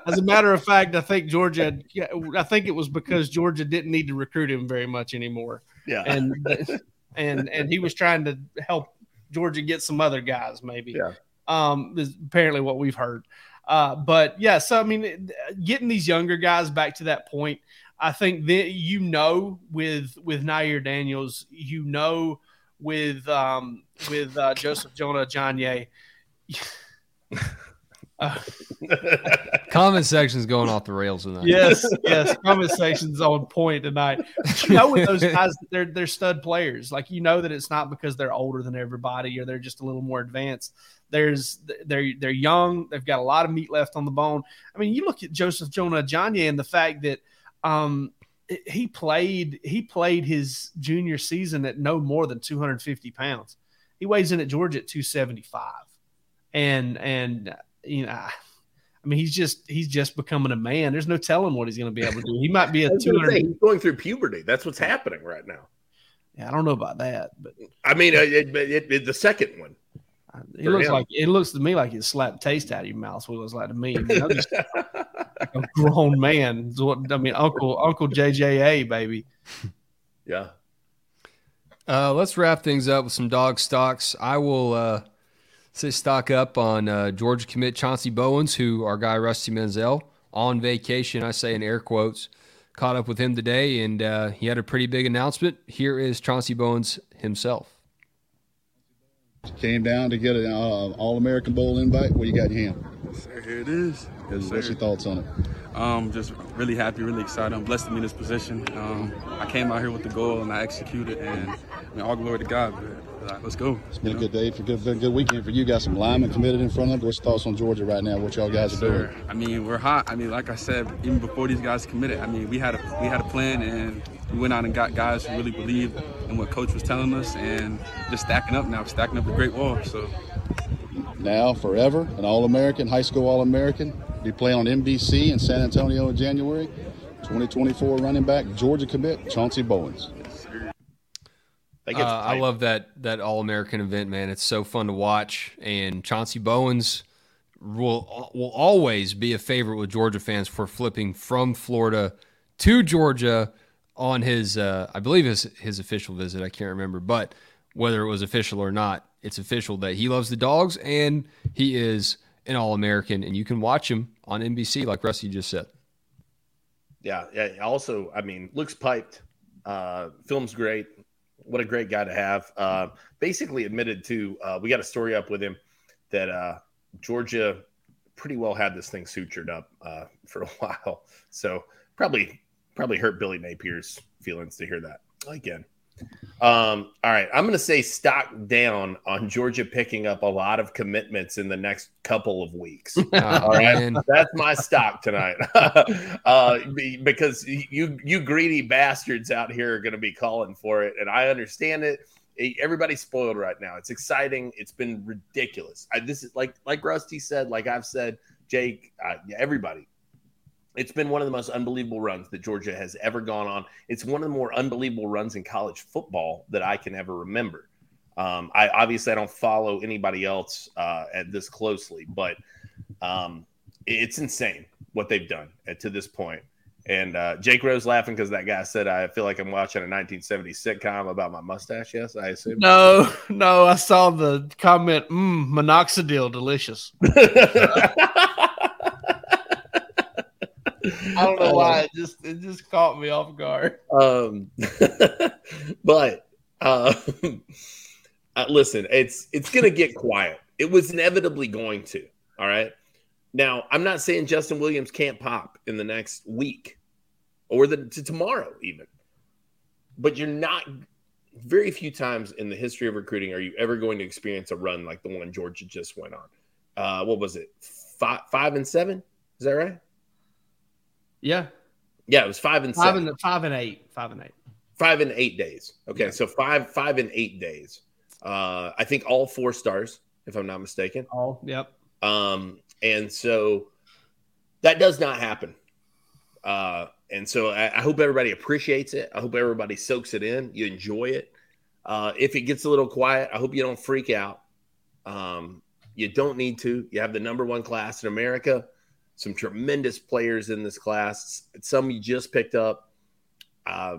As a matter of fact, I think Georgia – I think it was because Georgia didn't need to recruit him very much anymore. Yeah. And and and he was trying to help Georgia get some other guys maybe. Yeah. Um, is apparently what we've heard. Uh, but, yeah, so, I mean, getting these younger guys back to that point, I think that you know with with Nyaire Daniels, you know – with um with uh, Joseph Jonah-Ajonye. uh, comment section's going off the rails tonight. Yes, yes, comment section's on point tonight. You know with those guys, they're they're stud players. Like you know that it's not because they're older than everybody or they're just a little more advanced. There's they're they're young. They've got a lot of meat left on the bone. I mean, you look at Joseph Jonah-Ajonye and the fact that um. He played he played his junior season at no more than two hundred fifty pounds. He weighs in at Georgia at two seventy-five. And, and you know, I, I mean, he's just he's just becoming a man. There's no telling what he's going to be able to do. He might be a two hundred. two hundred- he's going through puberty. That's what's happening right now. Yeah, I don't know about that, but I mean, it, it, it, the second one. It looks him. like it looks to me like it slapped taste out of your mouth. What it looks like to me, I mean, I'm just a grown man. Is what I mean, Uncle Uncle J J A, baby. Yeah. Uh, let's wrap things up with some dog stocks. I will uh, say stock up on uh, Georgia commit Chauncey Bowens, who our guy Rusty Mansell on vacation. I say in air quotes. Caught up with him today, and uh, he had a pretty big announcement. Here is Chauncey Bowens himself. Came down to get an uh, All-American Bowl invite. What do you got in your hand? Yes, sir. Here it is. Yes, what's your thoughts on it? Um, just really happy, really excited. I'm blessed to be in this position. Um, I came out here with the goal, and I executed, and I mean, all glory to God. But, uh, let's go. It's been you a know? good day, for good, been a good weekend for you. Got some linemen committed in front of you. What's your thoughts on Georgia right now, what y'all guys yes, are doing? Sir. I mean, we're hot. I mean, like I said, even before these guys committed, I mean, we had a, we had a plan, and we went out and got guys who really believed in what Coach was telling us, and just stacking up now, stacking up the Great Wall. So now, forever, an All-American, high school All-American. Be playing on N B C in San Antonio in January. twenty twenty-four running back, Georgia commit, Chauncey Bowens. Uh, I love that that All-American event, man. It's so fun to watch, and Chauncey Bowens will will always be a favorite with Georgia fans for flipping from Florida to Georgia on his, uh, I believe his, his official visit. I can't remember, but whether it was official or not, it's official that he loves the dogs and he is an All-American, and you can watch him on N B C like Rusty just said. Yeah. Yeah. Also, I mean, looks piped. Uh, film's great. What a great guy to have. Uh, basically admitted to, uh, we got a story up with him that uh, Georgia pretty well had this thing sutured up uh, for a while. So probably, Probably hurt Billy Napier's feelings to hear that again. Um, all right. I'm going to say stock down on Georgia picking up a lot of commitments in the next couple of weeks. Oh, all right. Man. That's my stock tonight. uh, because you, you greedy bastards out here are going to be calling for it. And I understand it. Everybody's spoiled right now. It's exciting. It's been ridiculous. I, this is like, like Rusty said, like I've said, Jake, uh, everybody. It's been one of the most unbelievable runs that Georgia has ever gone on. It's one of the more unbelievable runs in college football that I can ever remember. Um, I obviously I don't follow anybody else uh, at this closely, but um, it's insane what they've done at, to this point. And uh, Jake Rose laughing because that guy said, I feel like I'm watching a nineteen seventies sitcom about my mustache. Yes, I assume. No, no, I saw the comment, mm, minoxidil, delicious. I don't know why it just it just caught me off guard. Um, but uh, uh, listen, it's it's gonna get quiet. It was inevitably going to. All right. Now I'm not saying Justin Williams can't pop in the next week or the to tomorrow even, but you're not. Very few times in the history of recruiting are you ever going to experience a run like the one Georgia just went on. Uh, what was it? Five, five and seven? Is that right? Yeah. Yeah, it was five and five seven. And, five and eight. Five and eight. Five and eight days. Okay, yeah. So five five and eight days. Uh, I think all four stars, if I'm not mistaken. All, yep. Um, and so that does not happen. Uh, and so I, I hope everybody appreciates it. I hope everybody soaks it in. You enjoy it. Uh, if it gets a little quiet, I hope you don't freak out. Um, you don't need to. You have the number one class in America. Some tremendous players in this class. Some you just picked up, uh,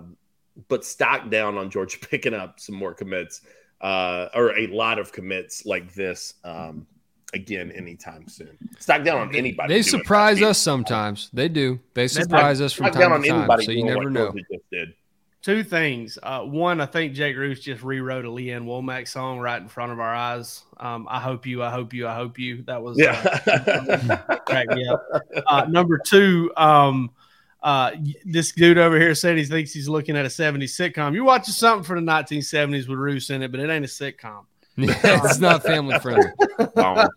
but stock down on Georgia picking up some more commits uh, or a lot of commits like this um, again anytime soon. Stock down on anybody. They surprise us sometimes. They do. They surprise us from time to time. So you never know. Two things. Uh, one, I think Jake Roos just rewrote a Leanne Womack song right in front of our eyes. Um, I hope you, I hope you, I hope you. That was yeah. uh, cracked me up. Uh, number two, um, uh, this dude over here said he thinks he's looking at a seventies sitcom. You're watching something from the nineteen seventies with Roos in it, but it ain't a sitcom. Yeah, it's not family friendly. What a,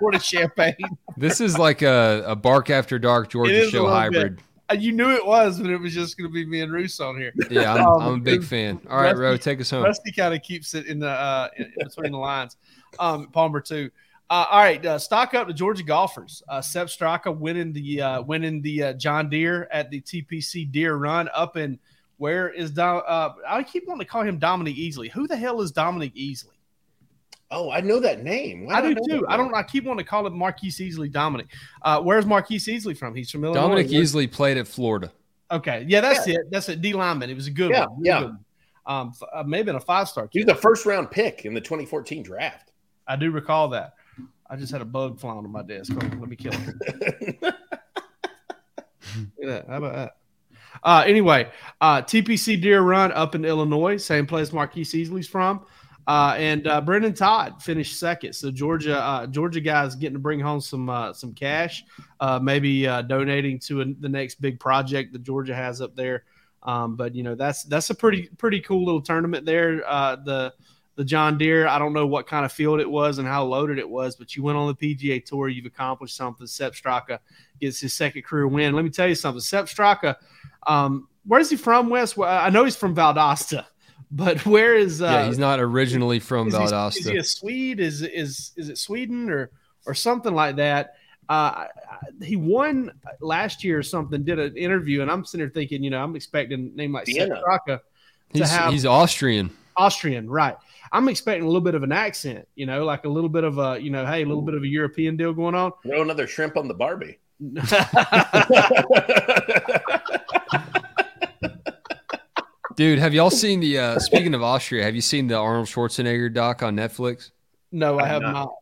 what a champagne. This is like a, a Bark After Dark Georgia show hybrid. Bit. You knew it was, but it was just going to be me and Roos on here. Yeah, I'm, um, I'm a big fan. All right, Rusty, Ro, take us home. Rusty kind of keeps it in the uh, in between the lines. um, Palmer too. Uh, all right, uh, stock up to Georgia golfers. Uh, Sepp Straka winning the uh, winning the uh, John Deere at the T P C Deere Run up in where is Dom- uh, I keep wanting to call him Dominic Easley. Who the hell is Dominic Easley? Oh, I know that name. Why I do, do I too. I don't. I keep wanting to call him Marquise Easley. Dominic. Uh, where's Marquise Easley from? He's from Illinois. Dominic Easley played at Florida. Okay, yeah, that's yeah. it. That's it. D lineman. It was a good yeah, one. Yeah, yeah. Um, uh, maybe been a five star. He was a first round pick in the twenty fourteen draft. I do recall that. I just had a bug flying on my desk. Let me kill it. Yeah, how about that? Uh, anyway, uh, T P C Deere Run up in Illinois, same place Marquise Easley's from. Uh, and uh, Brendan Todd finished second. So Georgia, uh, Georgia guys getting to bring home some uh, some cash, uh, maybe uh, donating to a, the next big project that Georgia has up there. Um, but you know that's that's a pretty pretty cool little tournament there. Uh, the The John Deere, I don't know what kind of field it was and how loaded it was, but you went on the P G A Tour. You've accomplished something. Sepp Straka gets his second career win. Let me tell you something. Sepp Straka, um, where is he from, Wes? Well, I know he's from Valdosta, but where is uh, – Yeah, he's not originally from is Valdosta. He, is he a Swede? Is is is it Sweden or or something like that? Uh, he won last year or something, did an interview, and I'm sitting there thinking, you know, I'm expecting a name like Sepp Straka. He's, have, he's Austrian. Austrian, right. I'm expecting a little bit of an accent, you know, like a little bit of a, you know, hey, a little bit of a European deal going on. Throw another shrimp on the Barbie. Dude, have y'all seen the, uh, speaking of Austria, have you seen the Arnold Schwarzenegger doc on Netflix? No, I have not. not.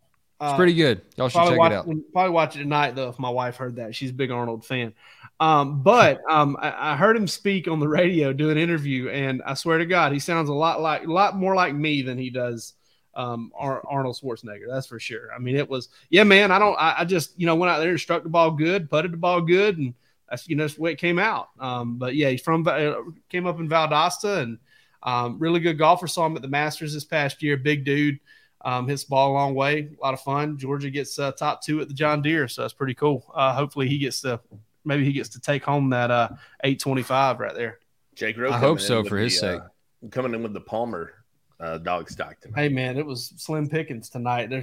It's uh, pretty good. Y'all should check watch, it out. Probably watch it tonight, though, if my wife heard that. She's a big Arnold fan. Um, but um, I, I heard him speak on the radio, do an interview, and I swear to God, he sounds a lot like, a lot more like me than he does um, Ar- Arnold Schwarzenegger. That's for sure. I mean, it was, yeah, man. I don't, I, I just, you know, went out there and struck the ball good, putted the ball good, and that's, you know, that's the way it came out. Um, but yeah, he's from, came up in Valdosta, and um, really good golfer. Saw him at the Masters this past year. Big dude, um, hits the ball a long way. A lot of fun. Georgia gets uh, top two at the John Deere, so that's pretty cool. Uh, hopefully, he gets to. Maybe he gets to take home that uh, eight twenty-five right there. Jake Rowe. I hope so for his sake. Uh, coming in with the Palmer uh, dog stock tonight. Hey, man, it was slim pickings tonight. They're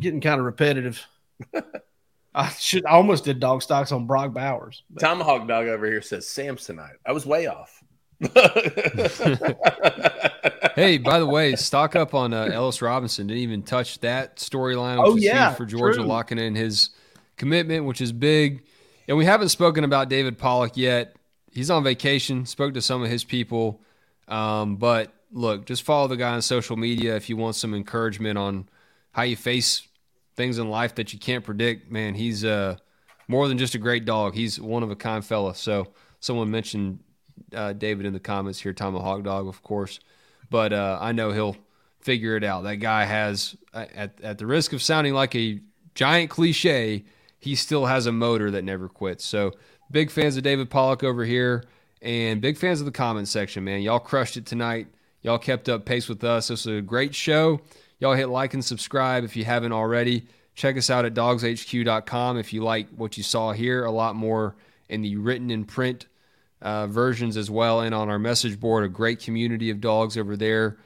getting kind of repetitive. I should I almost did dog stocks on Brock Bowers. But. Tomahawk Dog over here says Samsonite. I was way off. Hey, by the way, stock up on uh, Ellis Robinson. Didn't even touch that storyline. Oh, yeah. For Georgia true. Locking in his commitment, which is big. And we haven't spoken about David Pollock yet. He's on vacation, spoke to some of his people. Um, but, look, just follow the guy on social media if you want some encouragement on how you face things in life that you can't predict. Man, he's uh, more than just a great dog. He's one of a kind fella. So someone mentioned uh, David in the comments here, Tomahawk Dog, of course. But uh, I know he'll figure it out. That guy has, at at the risk of sounding like a giant cliche, he still has a motor that never quits. So big fans of David Pollock over here and big fans of the comment section, man. Y'all crushed it tonight. Y'all kept up pace with us. This was a great show. Y'all hit like and subscribe if you haven't already. Check us out at dogs h q dot com if you like what you saw here. A lot more in the written and print uh, versions as well, and on our message board, a great community of dogs over there.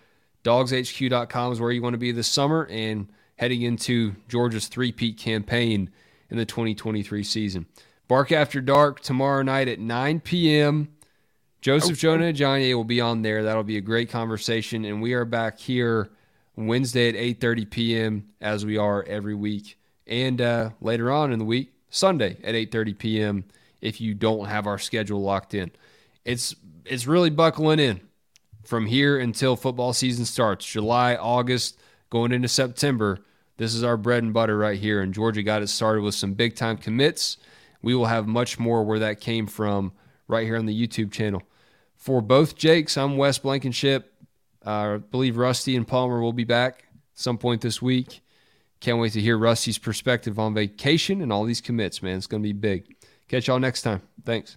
dogs h q dot com is where you want to be this summer and heading into Georgia's three-peat campaign in the twenty twenty-three season. Bark After Dark tomorrow night at nine p.m. Joseph Jonah-Ajonye will be on there. That'll be a great conversation. And we are back here Wednesday at eight thirty p.m. as we are every week. And uh, later on in the week, Sunday at eight thirty p.m. if you don't have our schedule locked in. It's, it's really buckling in from here until football season starts. July, August, going into September. This is our bread and butter right here, and Georgia got it started with some big-time commits. We will have much more where that came from right here on the YouTube channel. For both Jakes, I'm Wes Blankenship. Uh, I believe Rusty and Palmer will be back at some point this week. Can't wait to hear Rusty's perspective on vacation and all these commits, man. It's going to be big. Catch y'all next time. Thanks.